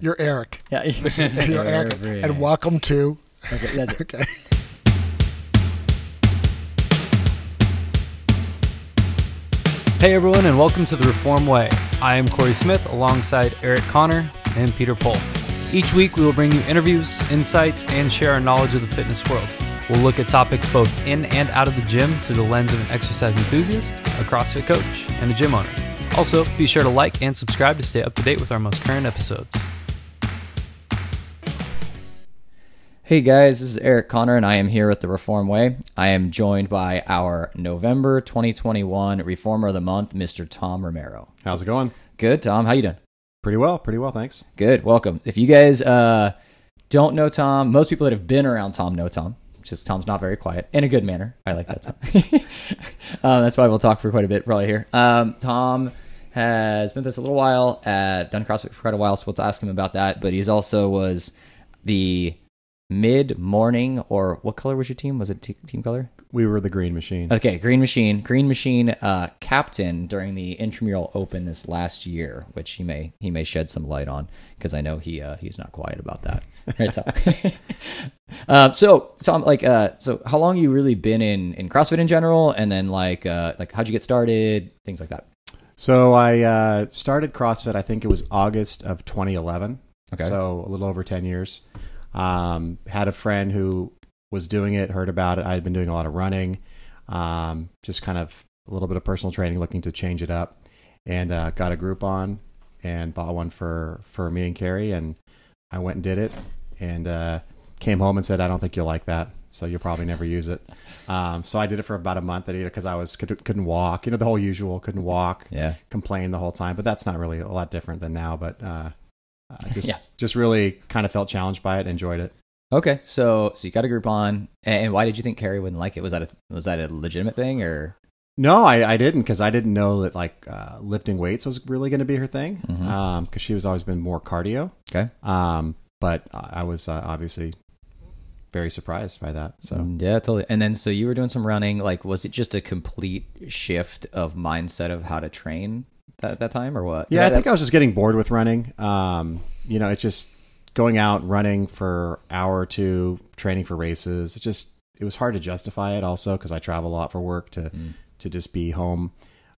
You're Eric. Yeah. You're Eric. And welcome to. Okay. That's it. Okay. Hey everyone, and welcome to The Reform Way. I am Corey Smith alongside Eric Connor and Peter Pohl. Each week we will bring you interviews, insights, and share our knowledge of the fitness world. We'll look at topics both in and out of the gym through the lens of an exercise enthusiast, a CrossFit coach, and a gym owner. Also, be sure to like and subscribe to stay up to date with our most current episodes. Hey guys, this is Eric Connor, and I am here at The Reform Way. I am joined by our November 2021 Reformer of the Month, Mr. Tom Romero. How's it going? Good, Tom. How you doing? Pretty well, thanks. Good, welcome. If you guys don't know Tom, most people that have been around Tom know Tom. Just Tom's not very quiet in a good manner. I like that, Tom. That's why we'll talk for quite a bit probably here. Tom has been with us a little while, done CrossFit for quite a while, so we'll ask him about that. But he's also was the mid-morning, or what color was your team? Was it team color? We were the Green Machine. Okay, Green Machine captain during the intramural open this last year, which he may shed some light on, because I know he's not quiet about that. Right, Tom? So Tom, so how long you really been in CrossFit in general, and then like how'd you get started, things like that? So I started CrossFit. I think it was August of 2011. Okay, so a little over 10 years. Had a friend who was doing it, heard about it. I had been doing a lot of running, just kind of a little bit of personal training, looking to change it up, and got a Groupon and bought one for me and Carrie, and I went and did it, and came home and said, I don't think you'll like that, so you'll probably never use it. So I did it for about a month, and because I couldn't walk, the whole usual, couldn't walk, complained the whole time, but that's not really a lot different than now, but just really kind of felt challenged by it, enjoyed it. Okay, so you got a Groupon, and why did you think Carrie wouldn't like it? Was that a legitimate thing, or? No, I didn't, because I didn't know that lifting weights was really going to be her thing, because she was always been more cardio. Okay, but I was obviously very surprised by that. So yeah, totally. And then so you were doing some running. Was it just a complete shift of mindset of how to train? At that time, or what? Yeah, I think I was just getting bored with running. It's just going out running for an hour or two, training for races. It was hard to justify it also, because I travel a lot for work to just be home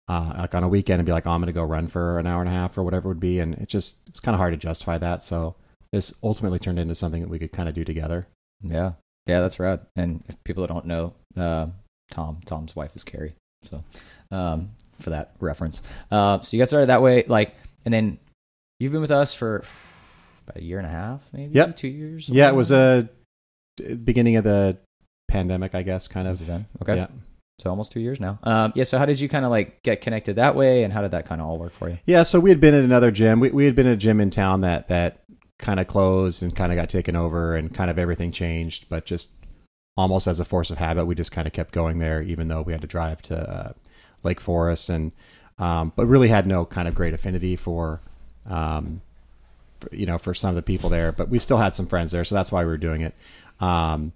on a weekend and be like, oh, I'm going to go run for an hour and a half or whatever it would be. And it's kind of hard to justify that. So this ultimately turned into something that we could kind of do together. Yeah. Yeah, that's rad. And if people that don't know, Tom's wife is Carrie. So, for that reference. So you got started that way, and then you've been with us for about a year and a half, maybe 2 years. Yeah, it was beginning of the pandemic, I guess, kind of. Okay. Yeah. So almost 2 years now. So how did you kind of get connected that way, and how did that kind of all work for you? Yeah, so we had been at another gym. We had been at a gym in town that kind of closed and kind of got taken over, and kind of everything changed, but just almost as a force of habit, we just kind of kept going there, even though we had to drive to Lake Forest, and but really had no kind of great affinity for some of the people there, but we still had some friends there, so that's why we were doing it. But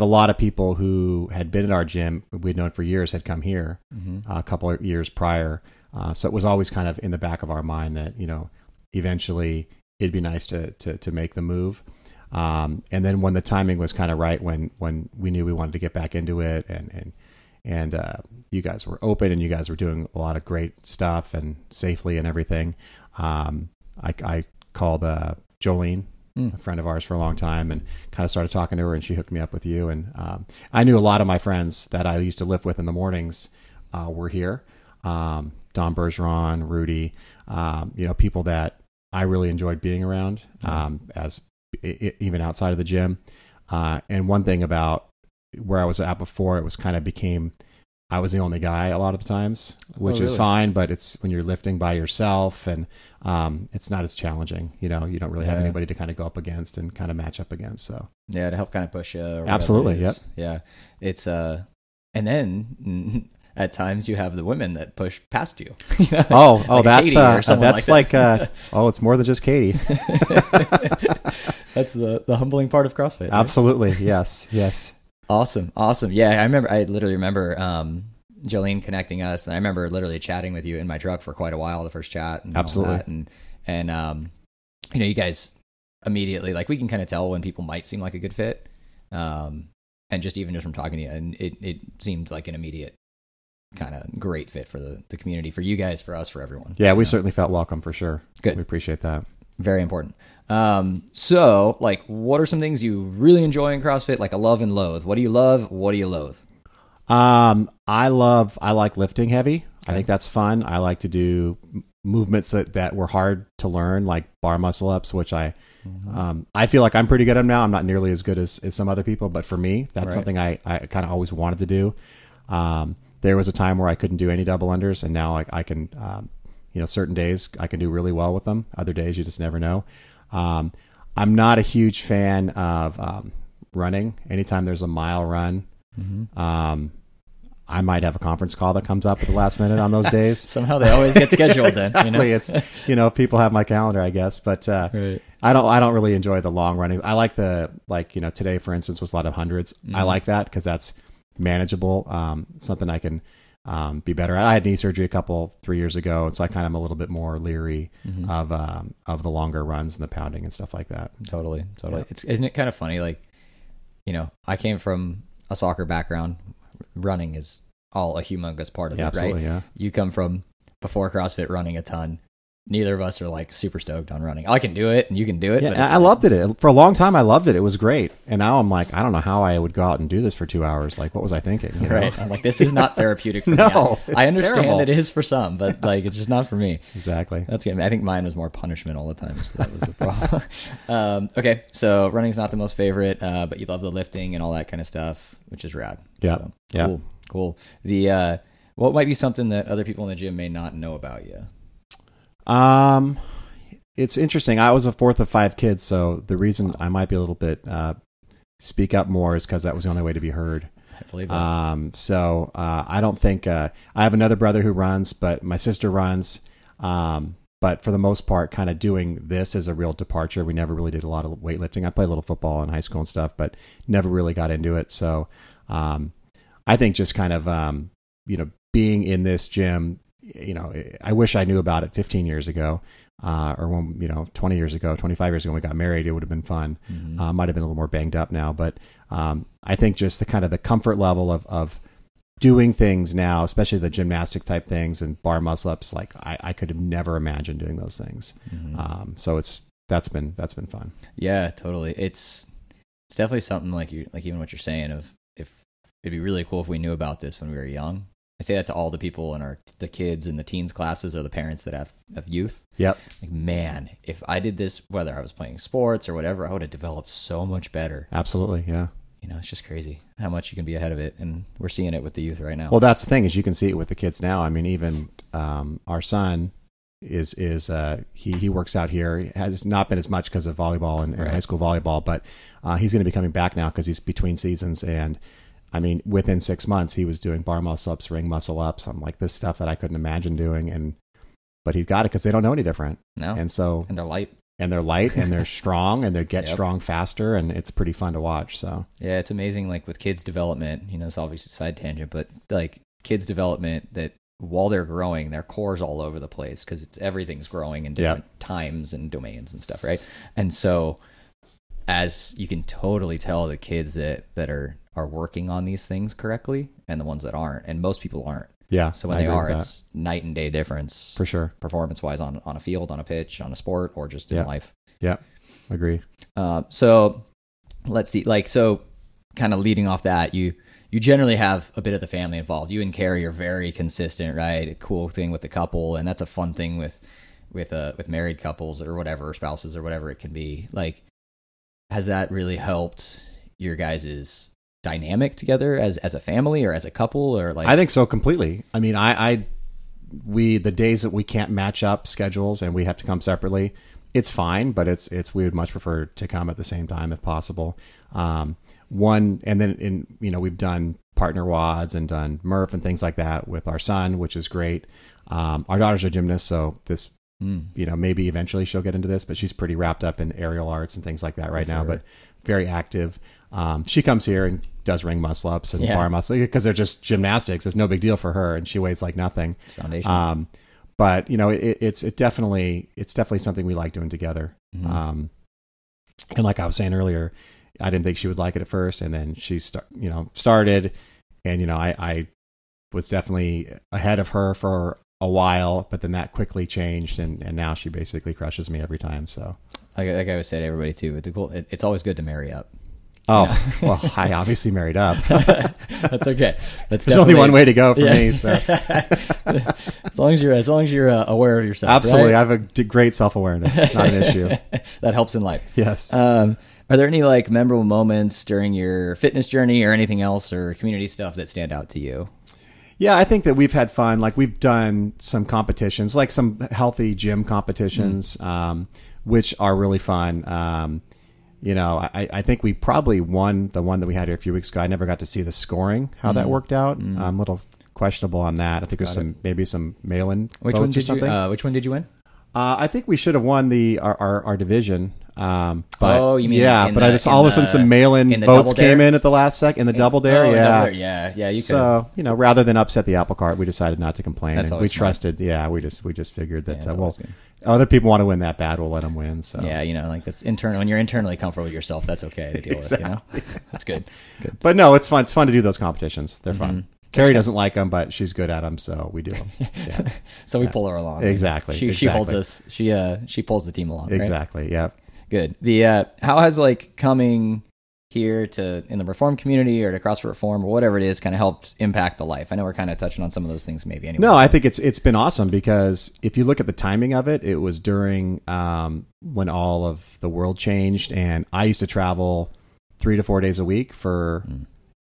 a lot of people who had been at our gym we'd known for years had come here a couple of years prior, so it was always kind of in the back of our mind that eventually it'd be nice to make the move. And then when the timing was kind of right, when we knew we wanted to get back into it, and you guys were open, and you guys were doing a lot of great stuff and safely and everything. I called Jolene, a friend of ours for a long time, and kind of started talking to her, and she hooked me up with you. And I knew a lot of my friends that I used to lift with in the mornings were here. Don Bergeron, Rudy, people that I really enjoyed being around, even outside of the gym. And one thing about where I was at before, it was kind of became, I was the only guy a lot of the times, which is fine, but it's when you're lifting by yourself, and it's not as challenging, you don't really have anybody to kind of go up against and kind of match up against. So yeah, to help kind of push you. Absolutely. Yep. Yeah. It's, and then at times you have the women that push past you. That's like it's more than just Katie. That's the humbling part of CrossFit. Absolutely. Right? Yes. Awesome. Yeah, I literally remember Jolene connecting us, and I remember literally chatting with you in my truck for quite a while, the first chat and all that, and you guys immediately, like, we can kind of tell when people might seem like a good fit. And just even just from talking to you, and it seemed like an immediate kind of great fit for the community, for you guys, for us, for everyone. Yeah, we certainly felt welcome, for sure. Good. We appreciate that. Very important. So, like, what are some things you really enjoy in CrossFit? Like a love and loathe. What do you love? What do you loathe? I like lifting heavy. Okay. I think that's fun. I like to do movements that were hard to learn, like bar muscle ups, which I feel like I'm pretty good at now. I'm not nearly as good as some other people, but for me, that's right. Something I kind of always wanted to do. There was a time where I couldn't do any double unders, and now I can, certain days I can do really well with them. Other days you just never know. I'm not a huge fan of running. Anytime there's a mile run, I might have a conference call that comes up at the last minute on those days. Somehow they always get scheduled. Exactly. Then, it's people have my calendar, I guess, but right. I don't really enjoy the long running. I like today, for instance, was a lot of hundreds. Mm. I like that because that's manageable. Something I can be better at. I had knee surgery 3 years ago, and so I kind of am a little bit more leery of the longer runs and the pounding and stuff like that. Totally. Yeah. Isn't it kind of funny? Like, I came from a soccer background. Running is all a humongous part of it, right? Yeah. You come from before CrossFit running a ton. Neither of us are like super stoked on running. I can do it and you can do it. Yeah, but I loved it. For a long time, I loved it. It was great. And now I'm like, I don't know how I would go out and do this for 2 hours. Like, what was I thinking? Right. I'm like, this is not therapeutic for me. I understand terrible. It is for some, but like, it's just not for me. Exactly. That's good. I think mine was more punishment all the time. So that was the problem. Okay. So running's not the most favorite, but you love the lifting and all that kind of stuff, which is rad. Yeah. So, yeah. Cool. What might be something that other people in the gym may not know about you? It's interesting. I was a fourth of five kids, so the reason I might be a little bit speak up more is because that was the only way to be heard. I believe that. I don't think I have another brother who runs, but my sister runs. But for the most part, kind of doing this is a real departure. We never really did a lot of weightlifting. I played a little football in high school and stuff, but never really got into it. So I think just kind of being in this gym. I wish I knew about it 15 years ago, or when, 20 years ago, 25 years ago, when we got married, it would have been fun. Might've been a little more banged up now, but, I think just the kind of the comfort level of doing things now, especially the gymnastic type things and bar muscle ups, like I could have never imagined doing those things. So that's been fun. Yeah, totally. It's definitely something like even what you're saying of, if it'd be really cool if we knew about this when we were young. I say that to all the people in the kids and the teens classes, or the parents that have youth. Yep. Like, man, if I did this, whether I was playing sports or whatever, I would have developed so much better. Absolutely. Yeah. It's just crazy how much you can be ahead of it. And we're seeing it with the youth right now. Well, that's the thing is you can see it with the kids now. I mean, even, our son he works out here. He has not been as much because of volleyball and high school volleyball, but, he's going to be coming back now because he's between seasons, and within 6 months, he was doing bar muscle ups, ring muscle ups. I'm like, this stuff that I couldn't imagine doing, but he's got it because they don't know any different. No, and they're light, and they're strong, and they get strong faster, and it's pretty fun to watch. So yeah, it's amazing. Like with kids' development, it's obviously a side tangent, but like kids' development that while they're growing, their core's all over the place because everything's growing in different times and domains and stuff, right? And so, as you can totally tell, the kids that are working on these things correctly and the ones that aren't, and most people aren't. Yeah. So when they are, it's night and day difference for sure. Performance wise on a field, on a pitch, on a sport, or just in life. Yeah. Agree. So let's see, kind of leading off that, you generally have a bit of the family involved. You and Carrie are very consistent, right? A cool thing with the couple. And that's a fun thing with married couples or whatever, spouses or whatever it can be. Like, has that really helped your guys's dynamic together as a family or as a couple, or like? I think so, completely. We the days that we can't match up schedules and we have to come separately, it's fine, but we would much prefer to come at the same time if possible. We've done partner wads and done Murph and things like that with our son, which is great. Our daughters are gymnasts, so this maybe eventually she'll get into this, but she's pretty wrapped up in aerial arts and things like that right now, but very active. She comes here and does ring muscle ups and bar muscle because they're just gymnastics. It's no big deal for her, and she weighs like nothing. Foundation. But it's definitely something we like doing together. And like I was saying earlier, I didn't think she would like it at first. And then she started, and, I was definitely ahead of her for a while, but then that quickly changed. And now she basically crushes me every time. So like I always say to everybody too, it's always good to marry up. Oh, well, I obviously married up. That's okay. There's only one way to go for me. So. As long as you're aware of yourself. Absolutely. Right? I have a great self-awareness. Not an issue. That helps in life. Yes. Are there any memorable moments during your fitness journey or anything else or community stuff that stand out to you? Yeah, I think that we've had fun. We've done some competitions, some healthy gym competitions, which are really fun. I think we probably won the one that we had here a few weeks ago. I never got to see the scoring, how that worked out. I'm a little questionable on that. I think there's maybe some mail-in votes or something. Which one did you win? I think we should have won our division. All of a sudden some mail-in votes came in at the last second in the double dare. Rather than upset the apple cart, we decided not to complain. That's and we trusted. Fun. Yeah, we just figured that other people want to win that bad, we'll let them win. So yeah, that's internal. When you're internally comfortable with yourself, that's okay to deal with. That's good. But no, it's fun. It's fun to do those competitions. They're fun. Carrie doesn't like them, but she's good at them, so we do them. Yeah. So we pull her along. Exactly. She holds us. She pulls the team along. Exactly. Right? Yeah. Good. How has coming here in the Reform community or to CrossFit Reform or whatever it is kind of helped impact the life? I know we're kind of touching on some of those things maybe. Anyway. No, I think it's been awesome because if you look at the timing of it, it was during when all of the world changed, and I used to travel 3 to 4 days a week for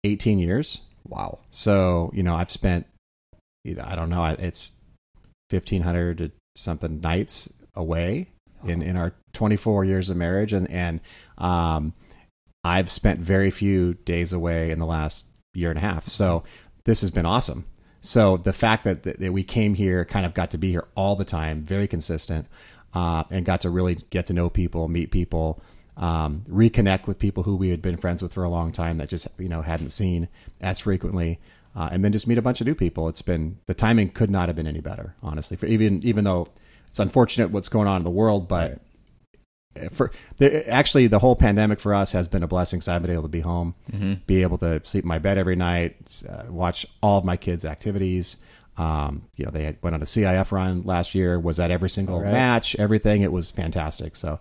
18 years. Wow. So, I've spent, it's 1,500 to something nights away in our 24 years of marriage. And I've spent very few days away in the last year and a half. So this has been awesome. So the fact that we came here, kind of got to be here all the time, very consistent, and got to really get to know people, meet people, reconnect with people who we had been friends with for a long time that just, hadn't seen as frequently, and then just meet a bunch of new people. It's been, the timing could not have been any better, honestly, for even though it's unfortunate what's going on in the world, but actually the whole pandemic for us has been a blessing. So I've been able to be home, be able to sleep in my bed every night, watch all of my kids' activities. They went on a CIF run last year, was at every single match, everything. It was fantastic. So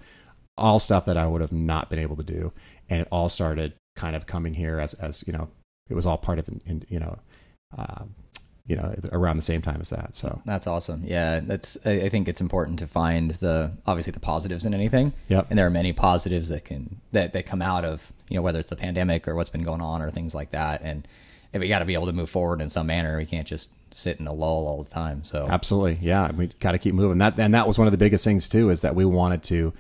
all stuff that I would have not been able to do. And it all started kind of coming here as it was all part of, around the same time as that. So that's awesome. Yeah. I think it's important to find obviously the positives in anything. Yep. And there are many positives that come out of, whether it's the pandemic or what's been going on or things like that. And if we got to be able to move forward in some manner, we can't just sit in a lull all the time. So absolutely. Yeah. We got to keep moving that. And that was one of the biggest things too, is that we wanted to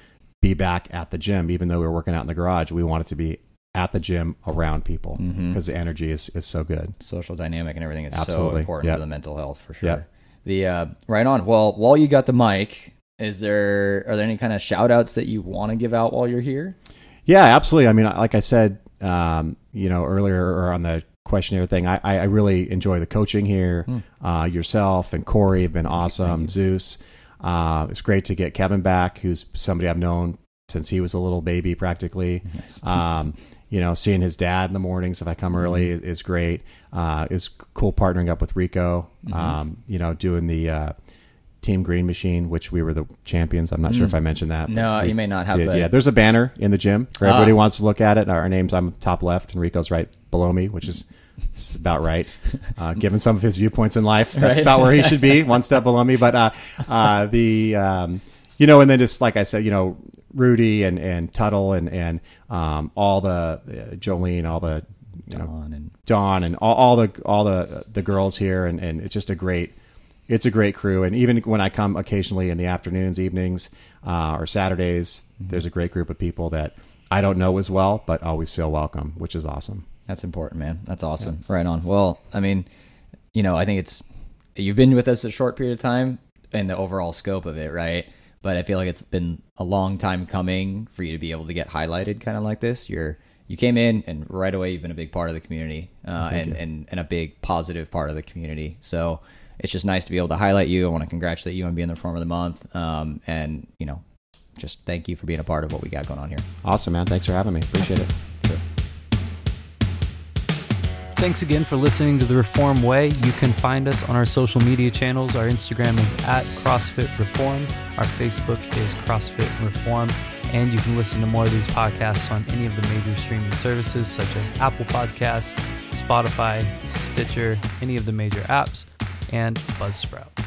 be back at the gym. Even though we were working out in the garage, we wanted to be at the gym around people because the energy is so good. Social dynamic and everything is so important for the mental health, for sure. Yep. Right on. Well, while you got the mic, are there any kind of shout outs that you want to give out while you're here? Yeah, absolutely. I mean, like I said, earlier or on the questionnaire thing, I really enjoy the coaching here. Yourself and Corey have been awesome. Zeus. It's great to get Kevin back, who's somebody I've known since he was a little baby, practically. Nice. Seeing his dad in the mornings if I come early is great. It's cool partnering up with Rico. Doing the Team Green Machine, which we were the champions. I'm not sure if I mentioned that. No, you may not have that. Yeah, there's a banner in the gym for everybody who wants to look at it. Our names, I'm top left, and Rico's right below me, which is about right. Given some of his viewpoints in life, that's about where he should be, one step below me. But and then just like I said, Rudy and Tuttle and all the Jolene, all the Dawn and all the girls here, and it's just it's a great crew. And even when I come occasionally in the afternoons, evenings, or Saturdays, there's a great group of people that I don't know as well, but always feel welcome, which is awesome. That's important, man. That's awesome. Yeah. Right on. Well, I mean, I think you've been with us a short period of time in the overall scope of it, right? But I feel like it's been a long time coming for you to be able to get highlighted kind of like this. You came in and right away you've been a big part of the community, and a big positive part of the community. So it's just nice to be able to highlight you. I want to congratulate you on being the Reformer of the Month. just thank you for being a part of what we got going on here. Awesome, man. Thanks for having me. Appreciate it. Sure. Thanks again for listening to The Reform Way. You can find us on our social media channels. Our Instagram is @CrossFit Reform. Our Facebook is CrossFit Reform. And you can listen to more of these podcasts on any of the major streaming services such as Apple Podcasts, Spotify, Stitcher, any of the major apps, and Buzzsprout.